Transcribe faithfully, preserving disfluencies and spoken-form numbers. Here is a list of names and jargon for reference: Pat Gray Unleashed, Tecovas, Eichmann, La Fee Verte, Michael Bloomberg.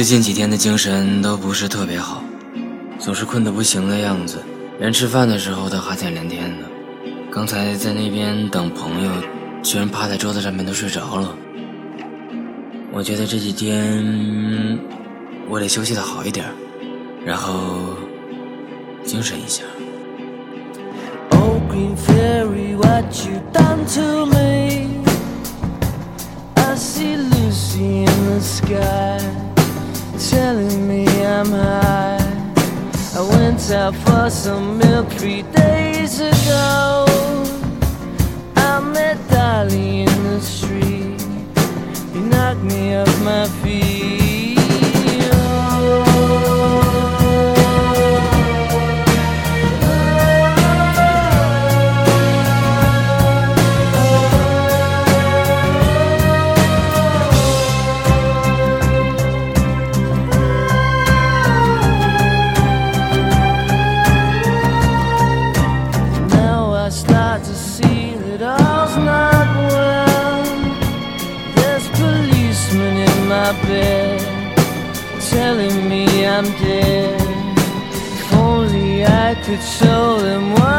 最近几天的精神都不是特别好，总是困得不行的样子，连吃饭的时候都哈欠连天的。刚才在那边等朋友，居然趴在桌子上面都睡着了。我觉得这几天我得休息得好一点，然后精神一下。 Oh green fairy, what you done to me? I see Lucy in the sky, telling me I'm high. I went out for some milk three days ago. I met Dolly in the street, he knocked me off my feet.Telling me I'm dead. If only I could show them what